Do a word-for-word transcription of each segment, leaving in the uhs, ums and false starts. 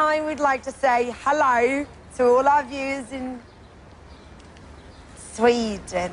time, we'd like to say hello to all our viewers in Sweden.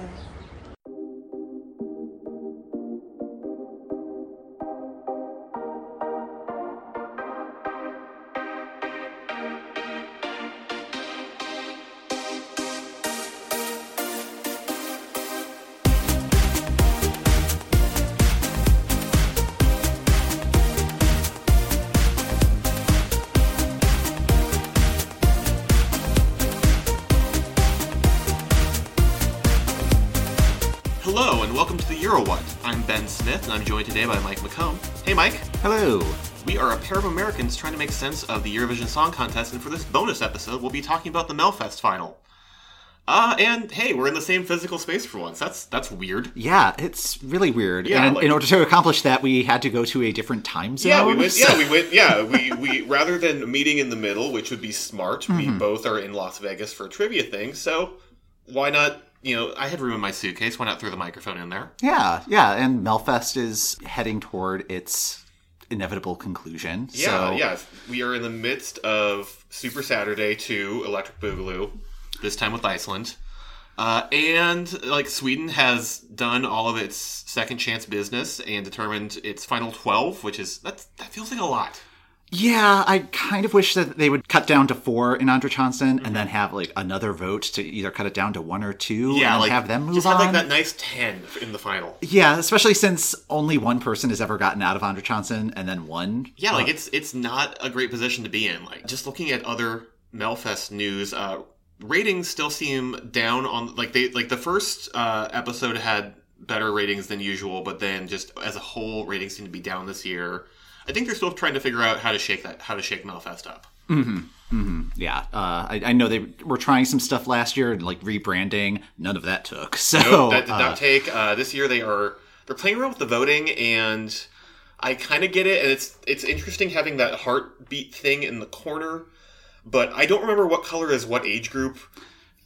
Hello and welcome to the EuroWhat? I'm Ben Smith and I'm joined today by Mike McComb. Hey Mike. Hello. We are a pair of Americans trying to make sense of the Eurovision Song Contest, and for this bonus episode we'll be talking about the Melfest final. Uh, and hey, we're in the same physical space for once. That's that's weird. Yeah, it's really weird. Yeah, and like, in order to accomplish that we had to go to a different time zone. Yeah, we went yeah, we went yeah, we, we rather than meeting in the middle, which would be smart, mm-hmm. we both are in Las Vegas for a trivia thing, so why not? You know, I had room in my suitcase. Why not throw the microphone in there? Yeah, yeah. And Melfest is heading toward its inevitable conclusion. Yeah, so. yeah. We are in the midst of Super Saturday two, Electric Boogaloo, this time with Iceland. Uh, and, like, Sweden has done all of its second chance business and determined its final twelve, which is, that's, that feels like a lot. Yeah, I kind of wish that they would cut down to four in Andra Chansen, mm-hmm. and then have like another vote to either cut it down to one or two, yeah, and like, have them move just on. Just have like that nice ten in the final. Yeah, especially since only one person has ever gotten out of Andra Chansen, and then one. Yeah, uh, like it's it's not a great position to be in. Like just looking at other Melfest news, uh, ratings still seem down on like they like the first uh, episode had better ratings than usual, but then just as a whole, ratings seem to be down this year. I think they're still trying to figure out how to shake that, how to shake Melfest up. Mm-hmm. Mm-hmm. Yeah. Uh, I, I know they were trying some stuff last year, like rebranding. None of that took. So nope, that did uh, not take. Uh, this year they are they're playing around with the voting, and I kind of get it. And it's it's interesting having that heartbeat thing in the corner, but I don't remember what color is what age group.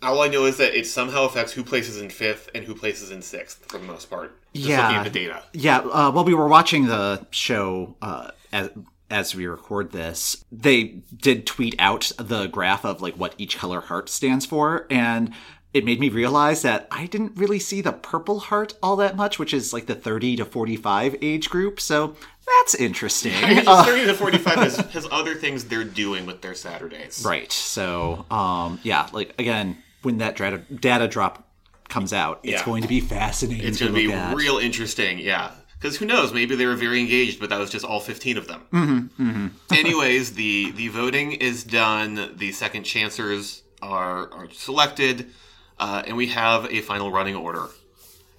All I know is that it somehow affects who places in fifth and who places in sixth, for the most part. Just yeah. looking at the data. Yeah. Uh, well, we were watching the show uh, as, as we record this. They did tweet out the graph of like what each color heart stands for, and it made me realize that I didn't really see the purple heart all that much, which is like the thirty to forty-five age group. So that's interesting. I mean, uh, thirty to forty-five has, has other things they're doing with their Saturdays. Right. So, um, yeah, like, again... when that data, data drop comes out, it's yeah. going to be fascinating. It's going to, to be at. real interesting, yeah. Because who knows? Maybe they were very engaged, but that was just all fifteen of them. Mm-hmm, mm-hmm. Anyways, the, the voting is done. The second chancers are are selected, uh, and we have a final running order.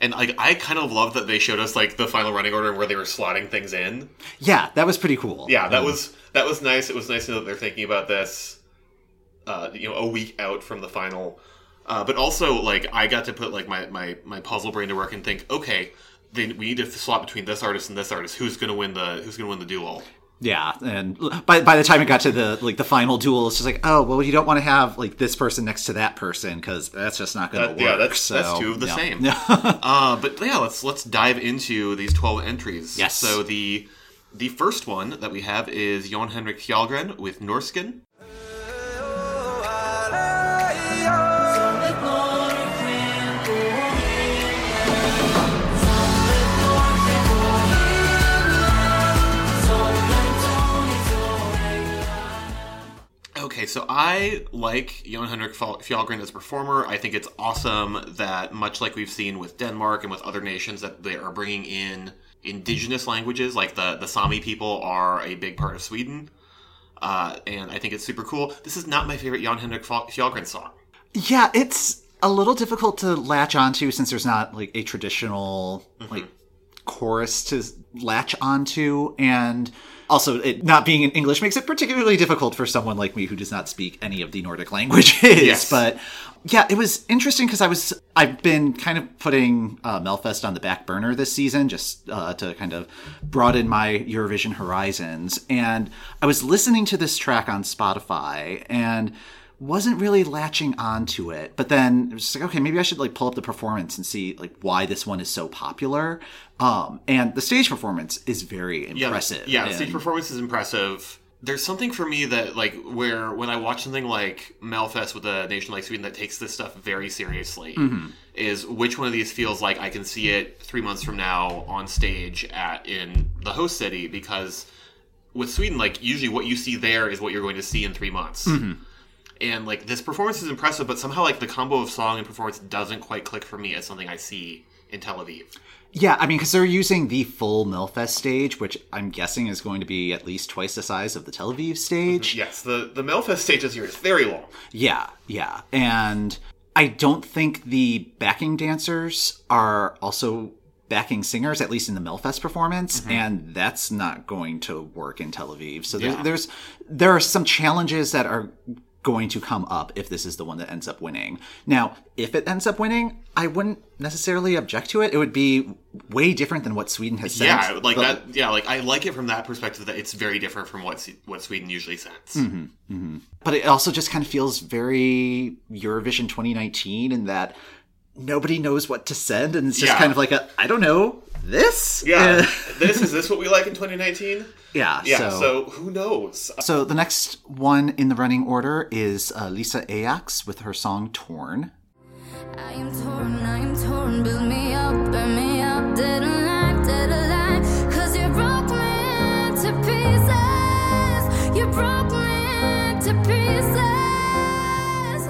And like, I kind of love that they showed us like the final running order where they were slotting things in. Yeah, that was pretty cool. Yeah, that um, was that was nice. It was nice to know that they're thinking about this. Uh, you know, a week out from the final. Uh, but also, like, I got to put, like, my, my, my puzzle brain to work and think, okay, then we need to slot between this artist and this artist. Who's going to win the Who's going to win the duel? Yeah, and by by the time it got to the like the final duel, it's just like, oh, well, you don't want to have, like, this person next to that person, because that's just not going to work. Yeah, that's, so, that's two of the yeah. same. uh, but, yeah, let's let's dive into these twelve entries. Yes. So the, the first one that we have is Jon Henrik Fjällgren with Norrsken. Okay, so I like Jon Henrik Fjällgren as a performer. I think it's awesome that, much like we've seen with Denmark and with other nations, that they are bringing in indigenous languages. Like the, the Sami people are a big part of Sweden, uh, and I think it's super cool. This is not my favorite Jon Henrik Fjällgren song. Yeah, it's a little difficult to latch onto since there's not like a traditional mm-hmm. like chorus to latch onto, and also, it not being in English makes it particularly difficult for someone like me who does not speak any of the Nordic languages. Yes. But yeah, it was interesting because I was, I've been kind of putting uh, Melfest on the back burner this season just uh, to kind of broaden my Eurovision horizons. And I was listening to this track on Spotify and wasn't really latching onto it. But then it was just like, okay, maybe I should like pull up the performance and see like why this one is so popular. Um, and the stage performance is very impressive. Yeah, yeah the and... stage performance is impressive. There's something for me that, like, where when I watch something like Melfest with a nation like Sweden that takes this stuff very seriously, mm-hmm. is which one of these feels like I can see it three months from now on stage at in the host city, because with Sweden, like, usually what you see there is what you're going to see in three months. Mm-hmm. And, like, this performance is impressive, but somehow, like, the combo of song and performance doesn't quite click for me as something I see in Tel Aviv. Yeah, I mean, because they're using the full Melfest stage, which I'm guessing is going to be at least twice the size of the Tel Aviv stage. Mm-hmm. Yes, the, the Melfest stage this year is very long. Yeah, yeah. And I don't think the backing dancers are also backing singers, at least in the Melfest performance, mm-hmm. and that's not going to work in Tel Aviv. So there's, yeah. there's there are some challenges that are going to come up if this is the one that ends up winning. Now, if it ends up winning, I wouldn't necessarily object to it. It would be way different than what Sweden has sent. Yeah, like but... that. Yeah, like I like it from that perspective that it's very different from what what Sweden usually sends. Mm-hmm, mm-hmm. But it also just kind of feels very Eurovision twenty nineteen in that nobody knows what to send, and it's just yeah. kind of like a I don't know this. Yeah, this is this what we like in twenty nineteen. Yeah, yeah. So, so who knows? So the next one in the running order is uh, Lisa Ajax with her song "Torn." I am torn. I am torn. Build me up, burn me up. Did a lie, did a lie. 'Cause you broke me to pieces. You broke me to pieces.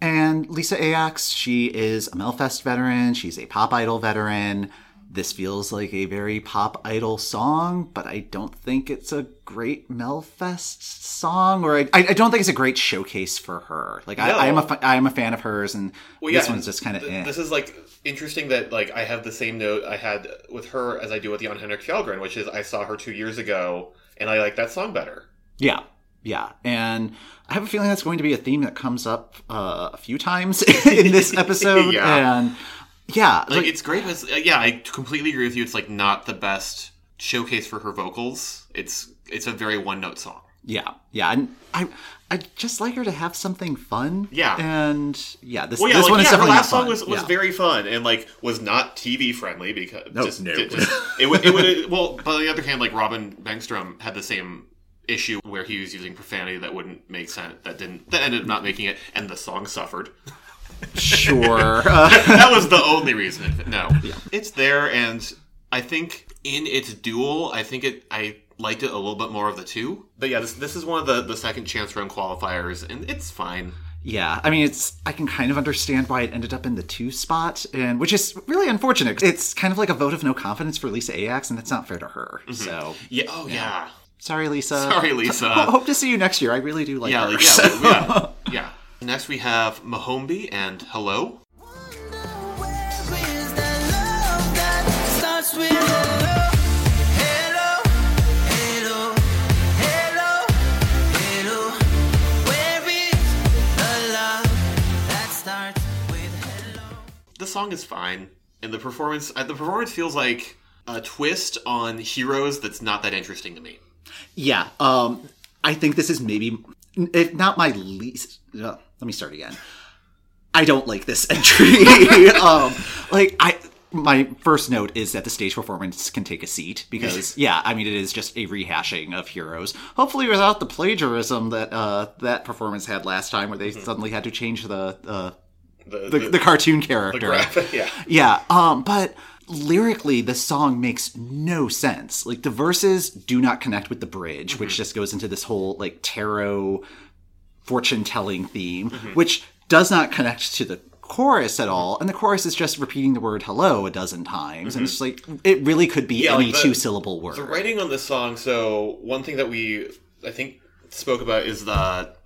And Lisa Ajax, she is a Melfest veteran. She's a Pop Idol veteran. This feels like a very Pop Idol song, but I don't think it's a great Melfest song, or I, I don't think it's a great showcase for her. Like, no. I, I am a, I am a fan of hers, and well, yeah, this one's just kind of. Th- eh. This is like interesting that like I have the same note I had with her as I do with Jon Henrik Fjällgren, which is I saw her two years ago, and I like that song better. Yeah. Yeah, and I have a feeling that's going to be a theme that comes up uh, a few times in this episode, yeah. and. Yeah, like, like it's great. But it's, yeah, I completely agree with you. It's like not the best showcase for her vocals. It's it's a very one note song. Yeah, yeah, and I I just like her to have something fun. Yeah, and yeah, this, well, yeah, this like, one yeah, is definitely her last not fun. Song was, was yeah. very fun and like was not T V friendly because no, just, no. It, just, it would it would well. But on the other hand, like Robin Bengtström had the same issue where he was using profanity that wouldn't make sense. That didn't that ended up not making it, and the song suffered. Sure. Uh, that was the only reason. No. Yeah. It's there, and I think in its duel, I think it. I liked it a little bit more of the two. But yeah, this, this is one of the, the second chance round qualifiers, and it's fine. Yeah, I mean, it's. I can kind of understand why it ended up in the two spot, and which is really unfortunate. It's kind of like a vote of no confidence for Lisa Ajax, and that's not fair to her. Mm-hmm. So yeah. Oh, yeah. yeah. Sorry, Lisa. Sorry, Lisa. H- hope to see you next year. I really do like yeah, her. Like, yeah, so. yeah, yeah, yeah. Next we have Mohombi and Hello. The song is fine, and the performance the performance feels like a twist on Heroes that's not that interesting to me. Yeah, um, I think this is maybe if not my least. Uh, Let me start again. I don't like this entry. um, like I, my first note is that the stage performance can take a seat because, yeah, I mean, it is just a rehashing of Heroes. Hopefully, without the plagiarism that uh, that performance had last time, where they mm-hmm. suddenly had to change the uh, the, the, the the cartoon character. The yeah, yeah. Um, but lyrically, the song makes no sense. Like the verses do not connect with the bridge, mm-hmm. which just goes into this whole like tarot. Fortune-telling theme, mm-hmm. which does not connect to the chorus at all, and the chorus is just repeating the word hello a dozen times, mm-hmm. and it's like, it really could be yeah, any like the, two-syllable word. The writing on this song, so one thing that we, I think, spoke about is the...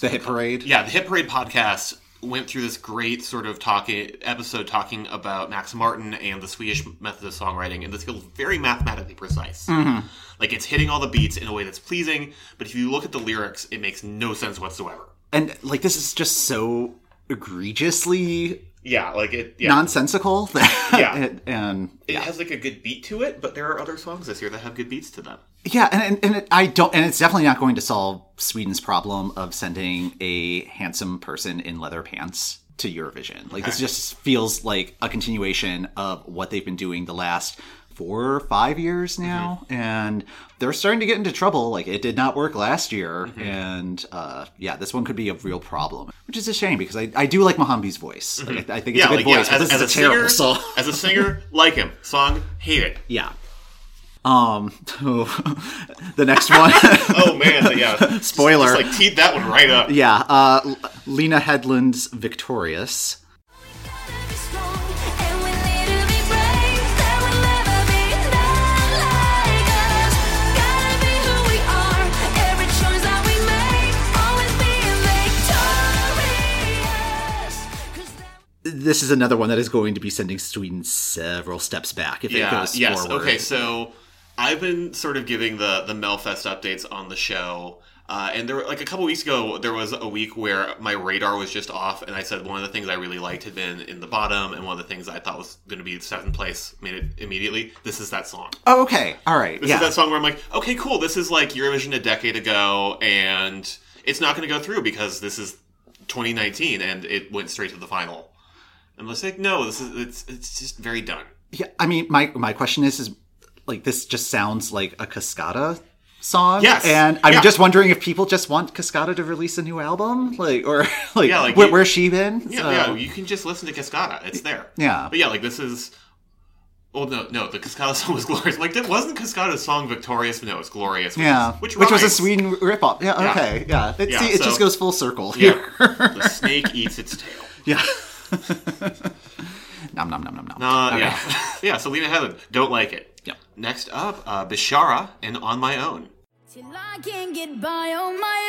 The Hit Parade? Yeah, the Hit Parade podcast went through this great sort of talking episode talking about Max Martin and the Swedish method of songwriting, and this feels very mathematically precise. Mm-hmm. Like, it's hitting all the beats in a way that's pleasing, but if you look at the lyrics, it makes no sense whatsoever. And, like, this is just so egregiously... Yeah, like, it... Yeah. Nonsensical. Yeah. it, and It yeah. has, like, a good beat to it, but there are other songs this year that have good beats to them. Yeah, and, and, and it, I don't... And it's definitely not going to solve Sweden's problem of sending a handsome person in leather pants to Eurovision. Like, okay. This just feels like a continuation of what they've been doing the last... four or five years now, mm-hmm. and they're starting to get into trouble. Like, it did not work last year, mm-hmm. and uh, yeah, this one could be a real problem, which is a shame because I, I do like Mohombi's voice. Mm-hmm. Like, I, I think it's yeah, a good like, voice, yeah, as, but this as is a, a terrible singer, song. As a singer, like him. Song, hate it. Yeah. Um, oh, the next one. Oh man, yeah. Spoiler. Just, just like teed that one right up. Yeah, uh, Lena Headland's Victorious. This is another one that is going to be sending Sweden several steps back if yeah, it goes yes. forward. Okay, so I've been sort of giving the, the Melfest updates on the show. Uh, and there were, like a couple weeks ago, there was a week where my radar was just off. And I said one of the things I really liked had been in the bottom. And one of the things I thought was going to be seventh place made it immediately. This is that song. Oh, okay. All right. This yeah. is that song where I'm like, okay, cool. This is like Eurovision a decade ago. And it's not going to go through because this is twenty nineteen. And it went straight to the final. And let's like, no, this is it's it's just very done. Yeah, I mean, my my question is, is like this just sounds like a Cascada song. Yes, and I'm yeah. just wondering if people just want Cascada to release a new album, like or like, yeah, like where, you, where's she been? Yeah, so. yeah, you can just listen to Cascada; it's there. Yeah, but yeah, like this is. Well, no, no, the Cascada song was glorious. Like, that wasn't Cascada's song Victorious? No, it's Glorious. Which yeah. Was, which, which was a Sweden ripoff. Yeah, okay. Yeah. yeah. It, yeah see, so, it just goes full circle here. Yeah. The snake eats its tail. Yeah. nom nom nom nom nom. Uh, okay. Yeah, yeah. So Lena Headland, don't like it. Yeah. Next up, uh, Bishara and On My Own. Till I can get by on my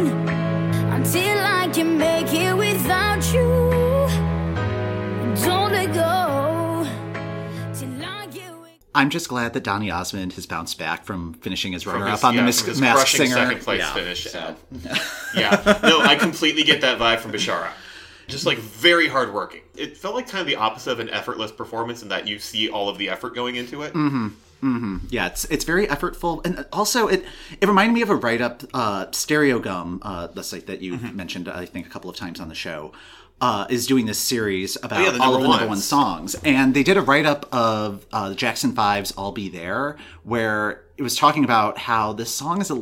own, until I can make it without you. Don't let go. Till I get. I'm just glad that Donny Osmond has bounced back from finishing his runner-up on yeah, the Masked Singer. Crushing second-place yeah. finish. So, no. yeah. No, I completely get that vibe from Bishara. Just, like, very hard-working. It felt like kind of the opposite of an effortless performance in that you see all of the effort going into it. Mm-hmm. Mm-hmm. Yeah, it's it's very effortful. And also, it it reminded me of a write-up, uh, Stereogum, uh, the site that you mm-hmm. mentioned, I think, a couple of times on the show. Uh, is doing this series about oh, yeah, all of the number one songs. And they did a write-up of uh, Jackson five's I'll Be There, where it was talking about how this song is a,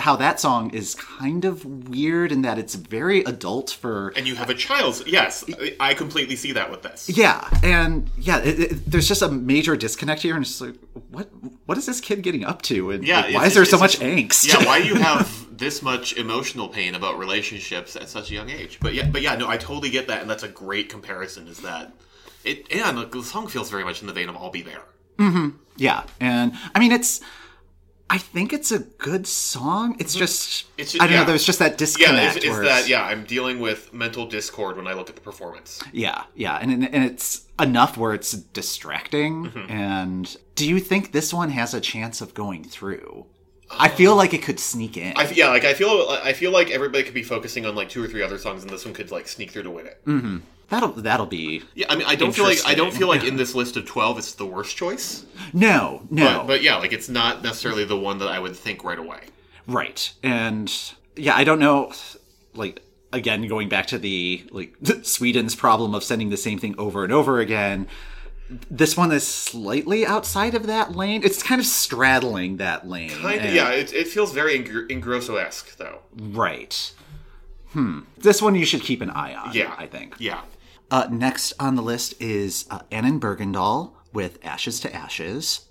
how that song is kind of weird in that it's very adult for... And you have a child's... Yes, I completely see that with this. Yeah, and yeah, it, it, there's just a major disconnect here, and it's like, what what is this kid getting up to? And yeah, like, why is there so much angst? Yeah, why do you have... this much emotional pain about relationships at such a young age. But yeah, but yeah, no, I totally get that, and that's a great comparison, is that it, and the song feels very much in the vein of I'll Be There. Mm-hmm. Yeah, and I mean, it's, I think it's a good song. It's just, it's just I don't yeah. know, there's just that disconnect. Yeah, it's, it's, it's that, yeah, I'm dealing with mental discord when I look at the performance. Yeah, yeah, and and it's enough where it's distracting, mm-hmm. and do you think this one has a chance of going through? I feel like it could sneak in. I, yeah, like I feel, I feel like everybody could be focusing on like two or three other songs, and this one could like sneak through to win it. Mm-hmm. That'll that'll be. Yeah, I mean, I don't feel like I don't feel like in this list of twelve, it's the worst choice. No, no, but, but yeah, like it's not necessarily the one that I would think right away. Right, and yeah, I don't know, like. Again, going back to the like Sweden's problem of sending the same thing over and over again. This one is slightly outside of that lane. It's kind of straddling that lane. Kind of, yeah, it, it feels very Ingr- Ingrosso-esque, though. Right. Hmm. This one you should keep an eye on, yeah. I think. Yeah. Uh, next on the list is uh, Anna Bergendahl with Ashes to Ashes.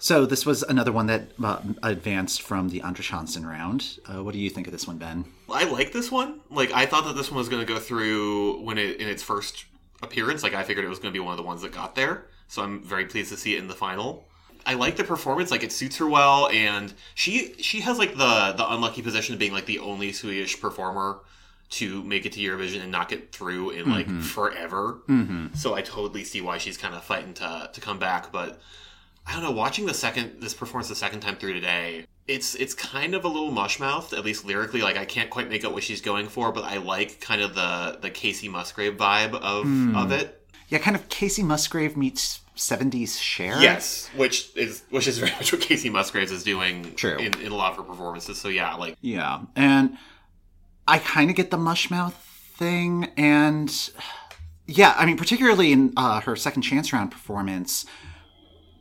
So this was another one that uh, advanced from the Andra Chansen round. Uh, what do you think of this one, Ben? I like this one. Like, I thought that this one was going to go through when it in its first appearance. Like, I figured it was going to be one of the ones that got there. So I'm very pleased to see it in the final. I like the performance. Like, it suits her well. And she she has, like, the, the unlucky position of being, like, the only Swedish performer to make it to Eurovision and not get through in, like, mm-hmm. forever. Mm-hmm. So I totally see why she's kind of fighting to to come back. But... I don't know, watching the second this performance the second time through today, it's it's kind of a little mush-mouthed, at least lyrically. Like, I can't quite make out what she's going for, but I like kind of the, the Kacey Musgrave vibe of, mm. of it. yeah, kind of Kacey Musgraves meets seventies Cher. Yes, which is which is very much what Kacey Musgraves is doing True. In, in a lot of her performances. So yeah, like yeah, and I kind of get the mushmouth thing, and yeah, I mean, particularly in uh, her second chance round performance,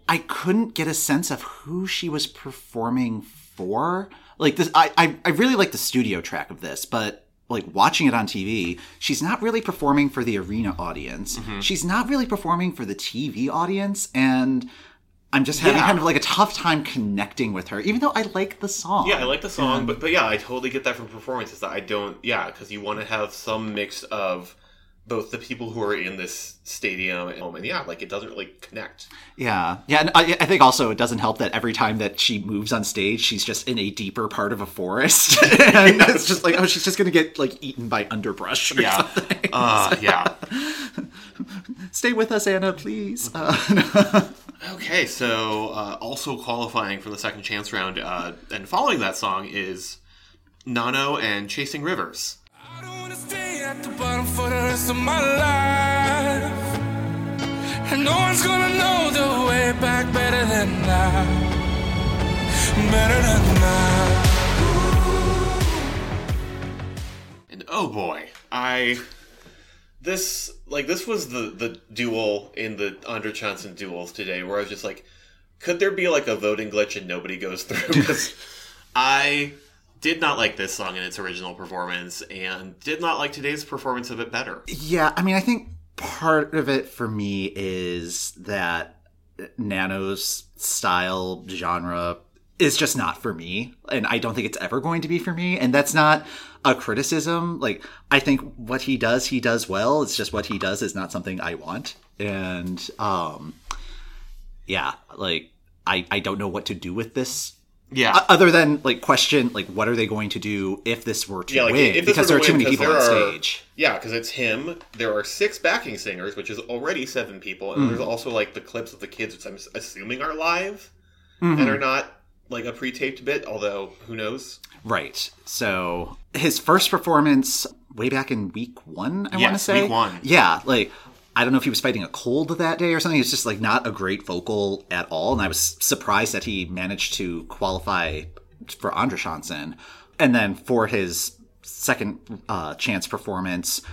I couldn't get a sense of who she was performing for. Like this, I, I, I really like the studio track of this, but like watching it on T V, she's not really performing for the arena audience. Mm-hmm. She's not really performing for the T V audience, and I'm just having yeah. kind of like a tough time connecting with her, even though I like the song. Yeah, I like the song, and... but but yeah, I totally get that from performances. That I don't, yeah, because you want to have some mix of both the people who are in this stadium and, and yeah, like it doesn't really connect. Yeah. Yeah. And I, I think also it doesn't help that every time that she moves on stage, she's just in a deeper part of a forest. And yeah. It's just like, oh, she's just going to get like eaten by underbrush or yeah. something. Uh, yeah. Stay with us, Anna, please. Uh, okay. So uh, also qualifying for the second chance round uh, and following that song is Nano and Chasing Rivers. I don't want to stay at the bottom for the rest of my life, and no one's gonna know the way back better than I, better than I. And oh boy, I, this, like this was the, the duel in the Andra Chansen duels today where I was just like, could there be like a voting glitch and nobody goes through? Because I... did not like this song in its original performance, and did not like today's performance of it better. Yeah, I mean, I think part of it for me is that Nano's style, genre, is just not for me, and I don't think it's ever going to be for me, and that's not a criticism. Like, I think what he does, he does well, it's just what he does is not something I want, and, um, yeah, like, I, I don't know what to do with this. Yeah. Other than like question like what are they going to do if this were to yeah, like, win if because there are too many people on stage. Yeah, because it's him. There are six backing singers, which is already seven people, and mm. there's also like the clips of the kids, which I'm assuming are live mm-hmm. and are not like a pre-taped bit. Although who knows? Right. So his first performance way back in week one, I yes, want to say week one. Yeah, like. I don't know if he was fighting a cold that day or something. It's just like not a great vocal at all. And I was surprised that he managed to qualify for Andra Chansen. And then for his second uh, chance performance,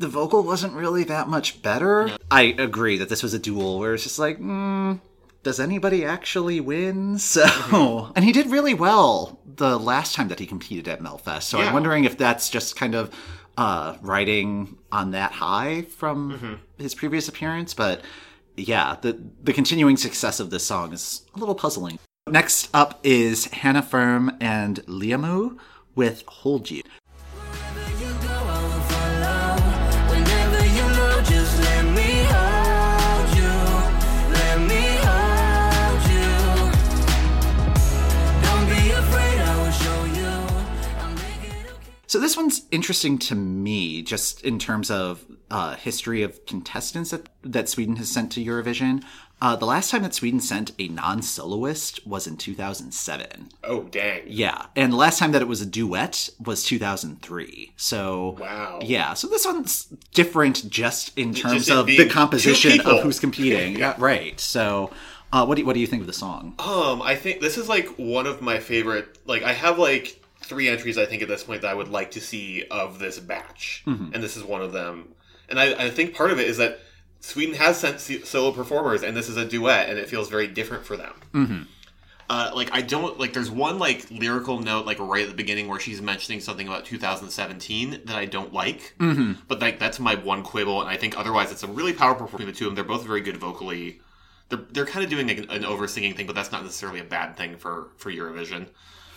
the vocal wasn't really that much better. No. I agree that this was a duel where it's just like, mm, does anybody actually win? So, mm-hmm. And he did really well the last time that he competed at Melfest. So yeah. I'm wondering if that's just kind of... Uh, riding on that high from mm-hmm. his previous appearance, but yeah, the the continuing success of this song is a little puzzling. Next up is Hannah Ferm and LIAMOO with Hold You. So this one's interesting to me, just in terms of uh, history of contestants that, that Sweden has sent to Eurovision. Uh, the last time that Sweden sent a non-soloist was in two thousand seven. Oh, dang. Yeah. And the last time that it was a duet was two thousand three. So, wow. Yeah. So this one's different just in terms just of the composition of who's competing. Yeah. Right. So... Uh, what do you, what do you think of the song? Um, I think this is, like, one of my favorite... Like, I have, like... three entries, I think, at this point that I would like to see of this batch. Mm-hmm. And this is one of them. And I, I think part of it is that Sweden has sent solo performers, and this is a duet, and it feels very different for them. Mm-hmm. Uh, like, I don't... Like, there's one, like, lyrical note, like, right at the beginning where she's mentioning something about two thousand seventeen that I don't like. Mm-hmm. But, like, that's my one quibble, and I think otherwise it's a really powerful between the two of them. They're both very good vocally. They're, they're kind of doing an, an over-singing thing, but that's not necessarily a bad thing for, for Eurovision.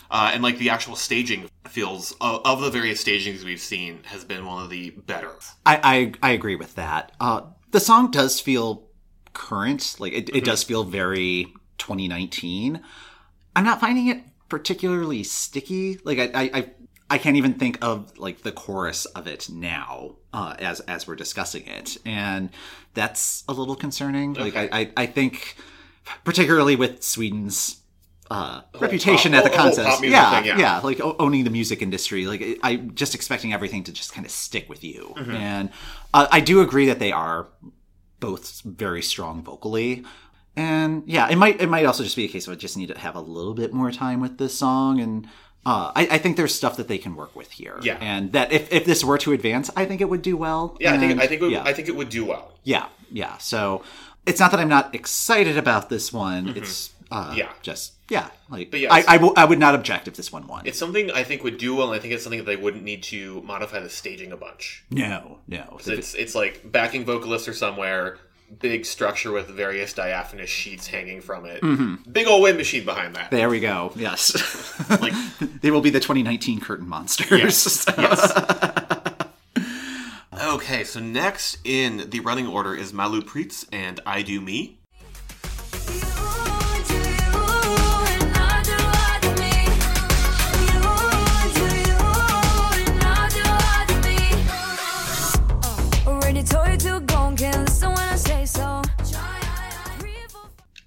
Uh, and, like, the actual staging feels, uh, of the various stagings we've seen, has been one of the better. I I, I agree with that. Uh, the song does feel current. Like, it, mm-hmm. it does feel very twenty nineteen. I'm not finding it particularly sticky. Like, I I, I, I can't even think of, like, the chorus of it now uh, as, as we're discussing it. And that's a little concerning. Okay. Like, I, I, I think, particularly with Sweden's... Uh, reputation pop, at the contest, yeah, thing, yeah, yeah, like o- owning the music industry. Like I'm just expecting everything to just kind of stick with you, mm-hmm. and uh, I do agree that they are both very strong vocally. And yeah, it might it might also just be a case of I just need to have a little bit more time with this song. And uh, I, I think there's stuff that they can work with here. Yeah. And that if, if this were to advance, I think it would do well. Yeah, and, I think I think it would, yeah. I think it would do well. Yeah, yeah. So it's not that I'm not excited about this one. Mm-hmm. It's uh, yeah. just yeah. Like but yes, I, I, w- I would not object if this one won. It's something I think would do well, and I think it's something that they wouldn't need to modify the staging a bunch. No, no. It's it's, it's like backing vocalists or somewhere. Big structure with various diaphanous sheets hanging from it. Mm-hmm. Big old wind machine behind that. There we go. Yes. Like they will be the twenty nineteen curtain monsters. Yes. So. Yes. Okay, so next in the running order is Malou Prytz and I Do Me.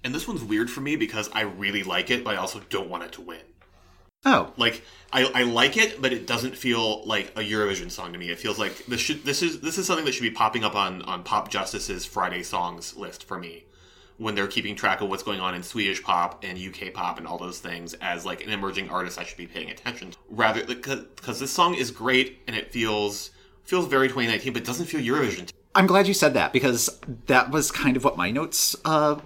And this one's weird for me because I really like it, but I also don't want it to win. Oh. Like, I, I like it, but it doesn't feel like a Eurovision song to me. It feels like this should, this is this is something that should be popping up on, on Pop Justice's Friday songs list for me, when they're keeping track of what's going on in Swedish pop and U K pop and all those things as, like, an emerging artist I should be paying attention to. Rather, because this song is great, and it feels feels very twenty nineteen, but doesn't feel Eurovision. I'm glad you said that, because that was kind of what my notes uh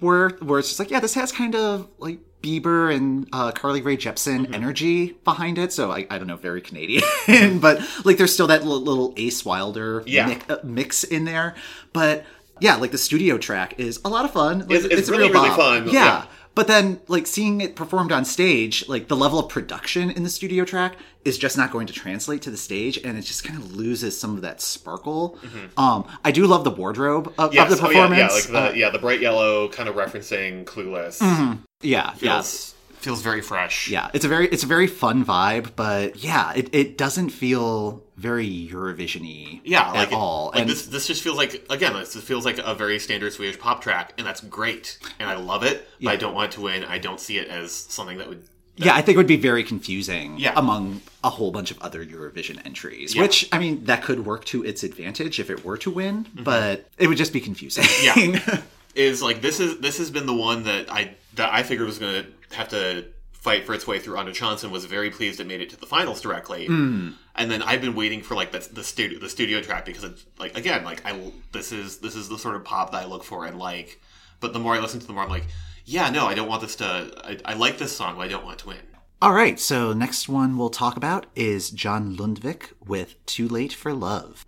Where, where it's just like, yeah, this has kind of like Bieber and uh, Carly Rae Jepsen mm-hmm. energy behind it. So I, I don't know, very Canadian, but like there's still that little, little Ace Wilder yeah. mix, uh, mix in there. But yeah, like the studio track is a lot of fun. Like, it's, it's, it's really, a real really fun. Yeah. yeah. But then, like, seeing it performed on stage, like, the level of production in the studio track is just not going to translate to the stage, and it just kind of loses some of that sparkle. Mm-hmm. Um, I do love the wardrobe of, yes. of the performance. Oh, yeah, yeah. Like the, uh, yeah, the bright yellow kind of referencing Clueless. Mm-hmm. Yeah, feels, yes. Feels very fresh. Yeah, it's a very it's a very fun vibe, but, yeah, it, it doesn't feel very Eurovision-y yeah, like at it, all. Like and this, this just feels like, again, this feels like a very standard Swedish pop track, and that's great. And I love it, but yeah. I don't want it to win. I don't see it as something that would... That yeah, I think it would be very confusing yeah. among a whole bunch of other Eurovision entries, yeah. which, I mean, that could work to its advantage if it were to win, mm-hmm. but it would just be confusing. Yeah. Is like, this is this has been the one that I that I figured was going to have to fight for its way through Andra Chansen, was very pleased it made it to the finals directly. Mm. And then I've been waiting for like the the studio the studio track because it's like again like I this is this is the sort of pop that I look for and like, but the more I listen to the more I'm like yeah no I don't want this to I, I like this song but I don't want it to win. All right, so next one we'll talk about is John Lundvik with Too Late for Love.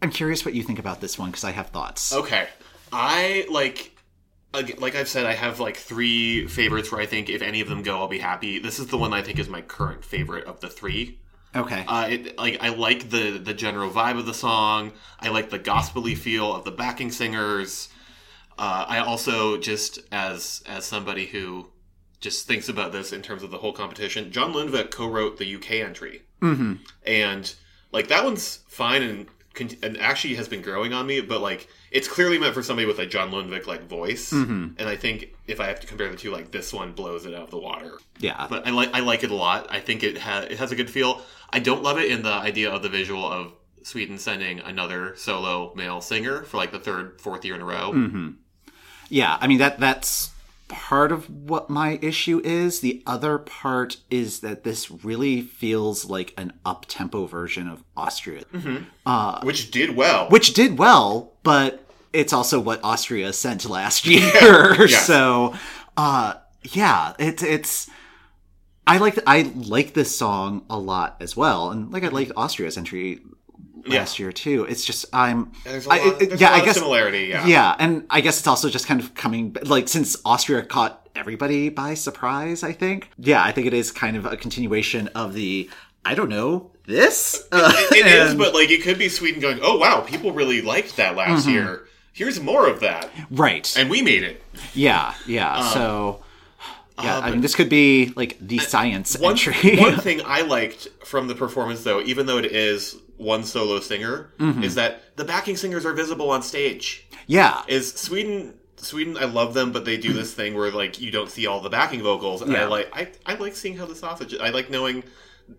I'm curious what you think about this one, because I have thoughts. Okay. I, like, like I've said, I have, like, three favorites where I think if any of them go, I'll be happy. This is the one I think is my current favorite of the three. Okay. Uh, it, like, I like the, the general vibe of the song. I like the gospel-y feel of the backing singers. Uh, I also, just as as somebody who just thinks about this in terms of the whole competition, John Lundvik co-wrote the U K entry. Mm-hmm. And, like, that one's fine and... and actually has been growing on me, but like it's clearly meant for somebody with a John Lundvik like voice, mm-hmm. and I think if I have to compare the two, like this one blows it out of the water. Yeah, but I like I like it a lot. I think it has it has a good feel. I don't love it in the idea of the visual of Sweden sending another solo male singer for like the third, fourth year in a row. Mm-hmm. Yeah, I mean that that's part of what my issue is. The other part is that this really feels like an up-tempo version of Austria. Mm-hmm. Uh, which did well. Which did well, but it's also what Austria sent last year. Yeah. Yeah. So, uh, yeah, it, it's... I like I like this song a lot as well. And, like, I liked Austria's entry last yeah. year, too. It's just, I'm... There's a lot, I, it, there's yeah, a lot I guess, of similarity, yeah. Yeah, and I guess it's also just kind of coming... Like, since Austria caught everybody by surprise, I think. Yeah, I think it is kind of a continuation of the, I don't know, this? Uh, it it and, is, but, like, it could be Sweden going, oh, wow, people really liked that last mm-hmm. year. Here's more of that. Right. And we made it. Yeah, yeah, um, so... Yeah, um, I mean, this could be, like, the science one, entry. One thing I liked from the performance, though, even though it is... one solo singer, mm-hmm. is that the backing singers are visible on stage. Yeah. Is Sweden... Sweden, I love them, but they do this thing where, like, you don't see all the backing vocals. And yeah. I like I, I like seeing how the sausage... I like knowing...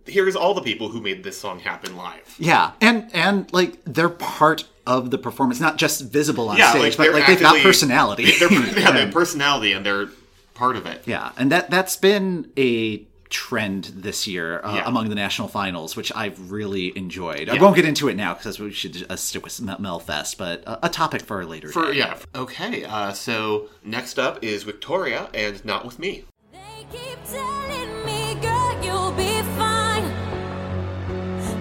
Here's all the people who made this song happen live. Yeah. And, and like, they're part of the performance. Not just visible on yeah, stage, like, but, like, actively, they've got personality. They're, yeah, they have personality, and they're part of it. Yeah. And that, that's been a... trend this year uh, yeah. among the national finals, which I've really enjoyed. Yeah. I won't get into it now because we should uh, stick with Melfest, but uh, a topic for a later for, day. Yeah. Okay, uh, so next up is Victoria and Not With Me. They keep telling me, girl, you'll be fine.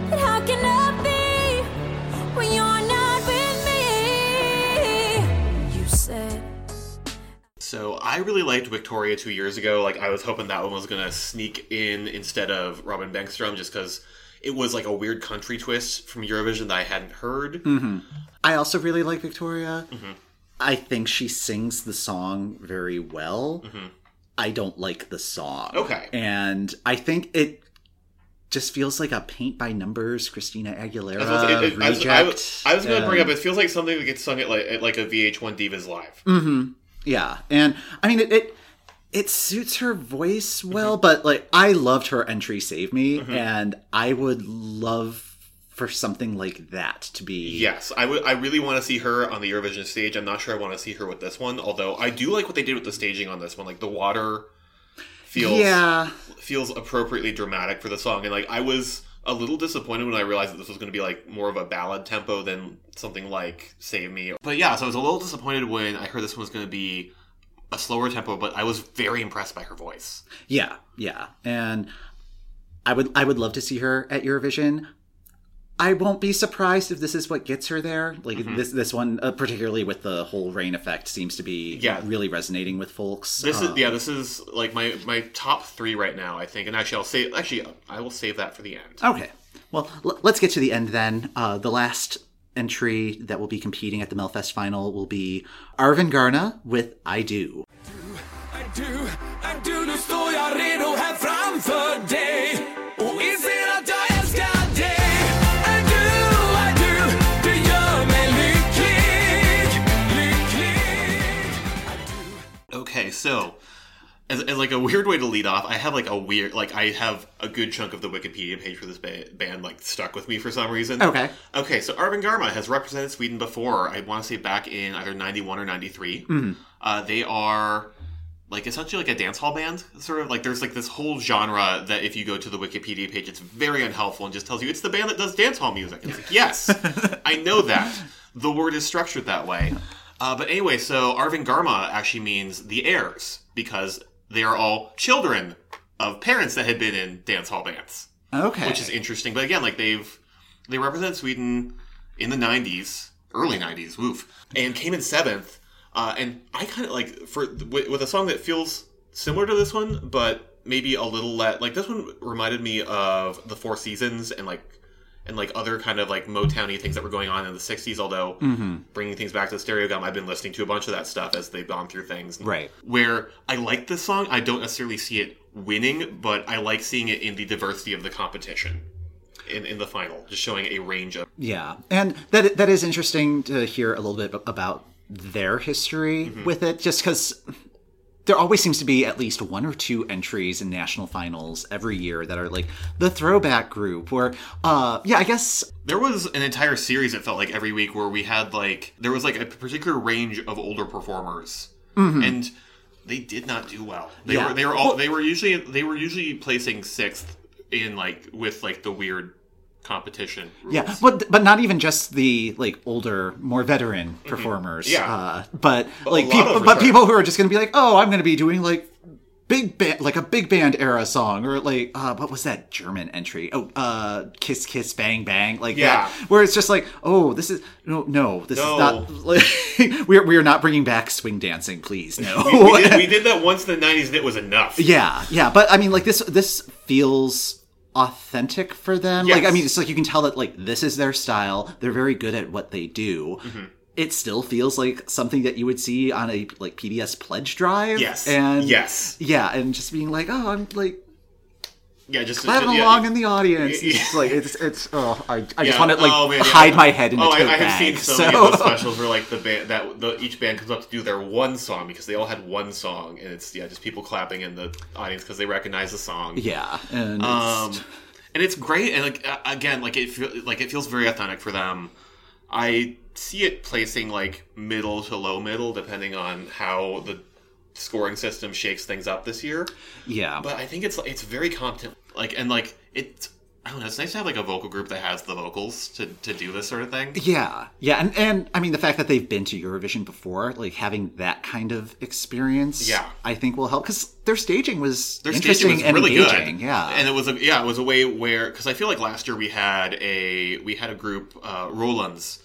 But how can I be when you're not with me? You said... So I really liked Victoria two years ago. Like, I was hoping that one was going to sneak in instead of Robin Bengtström, just because it was like a weird country twist from Eurovision that I hadn't heard. Mm-hmm. I also really like Victoria. Mm-hmm. I think she sings the song very well. Mm-hmm. I don't like the song. Okay. And I think it just feels like a paint-by-numbers Christina Aguilera I was, it, it, reject. I was, was, was going to um, bring up, it feels like something that gets sung at like, at like a V H one Divas Live. Mm-hmm. Yeah, and I mean, it, it it suits her voice well, mm-hmm. but, like, I loved her entry, Save Me, mm-hmm. and I would love for something like that to be... Yes, I, w- I really want to see her on the Eurovision stage. I'm not sure I want to see her with this one, although I do like what they did with the staging on this one. Like, the water feels yeah. feels appropriately dramatic for the song, and, like, I was a little disappointed when I realized that this was going to be, like, more of a ballad tempo than something like Save Me. But yeah, so I was a little disappointed when I heard this one was going to be a slower tempo, but I was very impressed by her voice. Yeah, yeah. And I would I would love to see her at Eurovision. I won't be surprised if this is what gets her there. Like, mm-hmm. this this one, uh, particularly with the whole rain effect, seems to be yeah. really resonating with folks. This um, is yeah, this is like my, my top three right now, I think. And actually, I'll save actually I will save that for the end. Okay, well, l- let's get to the end then. Uh, the last entry that will be competing at the Melfest final will be Arvingarna with I Do. I do, I do, I do, nu står jag redo här framför dig. Och inser att jag älskar dig. Okay, so as, as like a weird way to lead off, I have like a weird, like I have a good chunk of the Wikipedia page for this ba- band like stuck with me for some reason. Okay. Okay, so Arvingarna has represented Sweden before. I want to say back in either ninety-one or ninety-three. Mm. Uh, they are like essentially like a dance hall band, sort of like there's like this whole genre that if you go to the Wikipedia page, it's very unhelpful and just tells you it's the band that does dance hall music. And it's like, yes, I know that. The word is structured that way. Uh, but anyway, so Arvingarna actually means the heirs, because they are all children of parents that had been in dance hall bands. Okay. Which is interesting. But again, like, they've, they represent Sweden in the nineties, early nineties, woof, and came in seventh. Uh, and I kind of, like, for with, with a song that feels similar to this one, but maybe a little less, like, this one reminded me of the Four Seasons and, like, and, like, other kind of, like, Motown-y things that were going on in the sixties, although mm-hmm. bringing things back to Stereogum, I've been listening to a bunch of that stuff as they've gone through things. Right. Where I like this song, I don't necessarily see it winning, but I like seeing it in the diversity of the competition in, in the final, just showing a range of... Yeah, and that that is interesting to hear a little bit about their history mm-hmm. with it, just because... There always seems to be at least one or two entries in national finals every year that are like the throwback group or, uh, yeah, I guess. There was an entire series, it felt like, every week where we had like, there was like a particular range of older performers mm-hmm. and they did not do well. They yeah. were, they were all, they were usually, they were usually placing sixth in like, with like the weird competition rules. Yeah, but but not even just the like older, more veteran mm-hmm. performers. Yeah, uh, but, but like people, but people who are just going to be like, oh, I'm going to be doing like big band, like a big band era song, or like uh, what was that German entry? Oh, uh, Kiss Kiss Bang Bang, like yeah. that, where it's just like, oh, this is no, no, this no. is not. Like, we are we are not bringing back swing dancing, please. No, we, we, did, we did that once in the nineties, and it was enough. Yeah, yeah, but I mean, like this this feels authentic for them. Yes. Like, I mean, it's like you can tell that, like, this is their style. They're very good at what they do. Mm-hmm. It still feels like something that you would see on a, like, P B S pledge drive. Yes. And, yes. Yeah, and just being like, oh, I'm, like, Yeah, just I don't belong yeah, in the audience. Yeah, yeah. It's like it's it's. Oh, I I yeah. just want to like oh, man, yeah, hide yeah. my head in oh, the tote I, I have bag, seen so, so many of those specials where like the band that the, each band comes up to do their one song because they all had one song, and it's yeah just people clapping in the audience because they recognize the song. Yeah, and um, it's... and it's great. And like again, like it feel, like it feels very authentic for them. I see it placing like middle to low middle depending on how the scoring system shakes things up this year. Yeah, but I think it's it's very competent. Like and like it, I don't know. It's nice to have like a vocal group that has the vocals to, to do this sort of thing. Yeah, yeah, and and I mean the fact that they've been to Eurovision before, like having that kind of experience, yeah, I think will help because their staging was their interesting staging was and really engaging. Good. Yeah, and it was a yeah it was a way where because I feel like last year we had a we had a group uh, Roland's.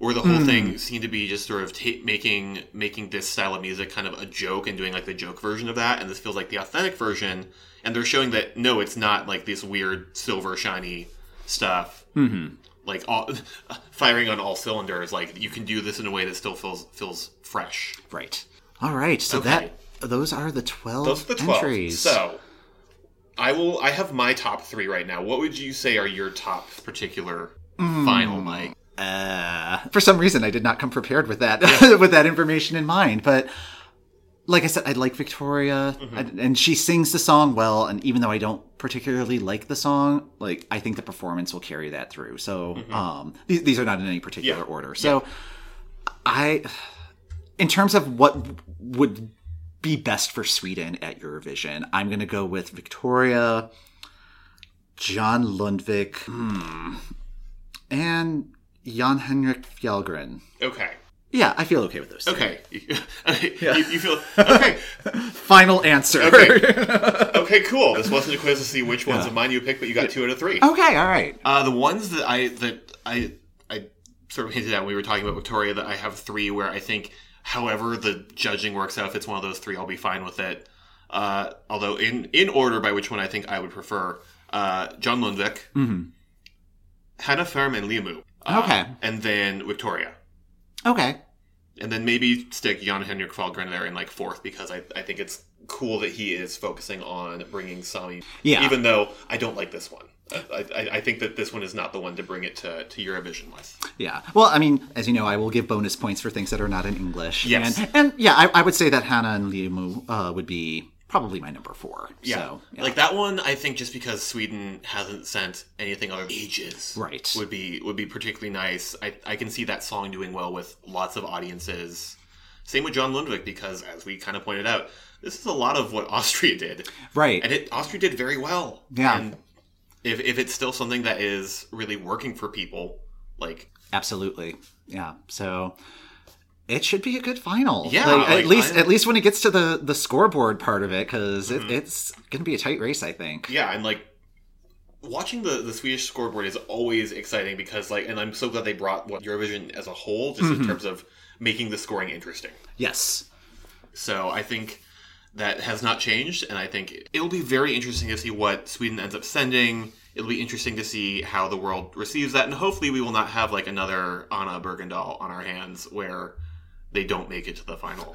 Or the whole mm. thing seemed to be just sort of ta- making making this style of music kind of a joke and doing like the joke version of that. And this feels like the authentic version. And they're showing that, no, it's not like this weird silver shiny stuff. Mm-hmm. Like all, firing on all cylinders. Like you can do this in a way that still feels feels fresh. Right. All right. So okay. that those are the twelve those are the twelve. Entries. So I will. I have my top three right now. What would you say are your top particular mm. final, Mike? Uh, for some reason, I did not come prepared with that yeah. with that information in mind. But like I said, I like Victoria, mm-hmm. I, and she sings the song well. And even though I don't particularly like the song, like I think the performance will carry that through. So mm-hmm. um, these, these are not in any particular yeah. order. So yeah. I, in terms of what would be best for Sweden at Eurovision, I'm going to go with Victoria, John Lundvik, hmm, and Jon Henrik Fjällgren. Okay. Yeah, I feel okay with those. Okay. yeah. you, you feel... Okay. Final answer. Okay. Okay, cool. This wasn't a quiz to see which ones yeah. of mine you picked, but you got two out of three. Okay, all right. Uh, the ones that I that I I sort of hinted at when we were talking about Victoria, that I have three where I think however the judging works out, if it's one of those three, I'll be fine with it. Uh, although in, in order by which one I think I would prefer, uh, John Lundvik, mm-hmm. Hannah Ferm, and LIAMOO. Uh, okay. And then Victoria. Okay. And then maybe stick Jon Henrik Fjällgren there in like fourth because I, I think it's cool that he is focusing on bringing Sami. Yeah. Even though I don't like this one. I, I, I think that this one is not the one to bring it to, to Eurovision with. Yeah. Well, I mean, as you know, I will give bonus points for things that are not in English. Yes. And, and yeah, I, I would say that Hannah and LIAMOO uh, would be probably my number four. Yeah. So, yeah. Like that one, I think just because Sweden hasn't sent anything other than ages. Right. Would be would be particularly nice. I, I can see that song doing well with lots of audiences. Same with John Lundvik because, as we kind of pointed out, this is a lot of what Austria did. Right. And it Austria did very well. Yeah. And if, if it's still something that is really working for people, like... Absolutely. Yeah. So... It should be a good final. Yeah, like, at like, least I'm... at least when it gets to the, the scoreboard part of it, because mm-hmm. it, it's going to be a tight race, I think. Yeah, and like watching the, the Swedish scoreboard is always exciting because like, and I'm so glad they brought what Eurovision as a whole, just mm-hmm. in terms of making the scoring interesting. Yes. So I think that has not changed, and I think it'll be very interesting to see what Sweden ends up sending. It'll be interesting to see how the world receives that, and hopefully we will not have like another Anna Bergendahl on our hands where they don't make it to the final.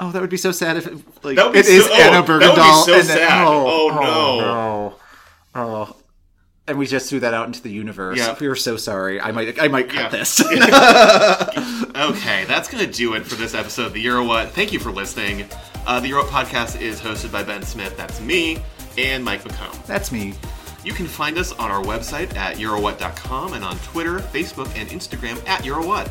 Oh, that would be so sad if it, like, it so, is oh, Anna Bergendahl. That would be so and then, sad. Oh, oh, no. oh, no. Oh. And we just threw that out into the universe. Yeah. We were so sorry. I might I might cut yeah. this. Okay, that's going to do it for this episode of the EuroWhat. Thank you for listening. Uh, the EuroWhat podcast is hosted by Ben Smith, that's me, and Mike McComb. That's me. You can find us on our website at eurowhat dot com and on Twitter, Facebook, and Instagram at EuroWhat.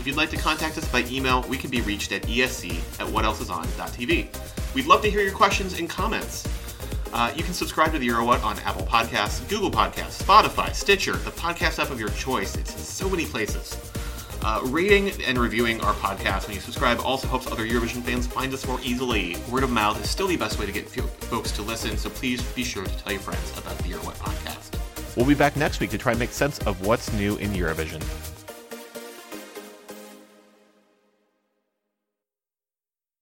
If you'd like to contact us by email, we can be reached at E S C at what else is on dot T V. We'd love to hear your questions and comments. Uh, you can subscribe to the EuroWhat on Apple Podcasts, Google Podcasts, Spotify, Stitcher, the podcast app of your choice. It's in so many places. Uh, rating and reviewing our podcast when you subscribe also helps other Eurovision fans find us more easily. Word of mouth is still the best way to get folks to listen, so please be sure to tell your friends about the EuroWhat podcast. We'll be back next week to try and make sense of what's new in Eurovision.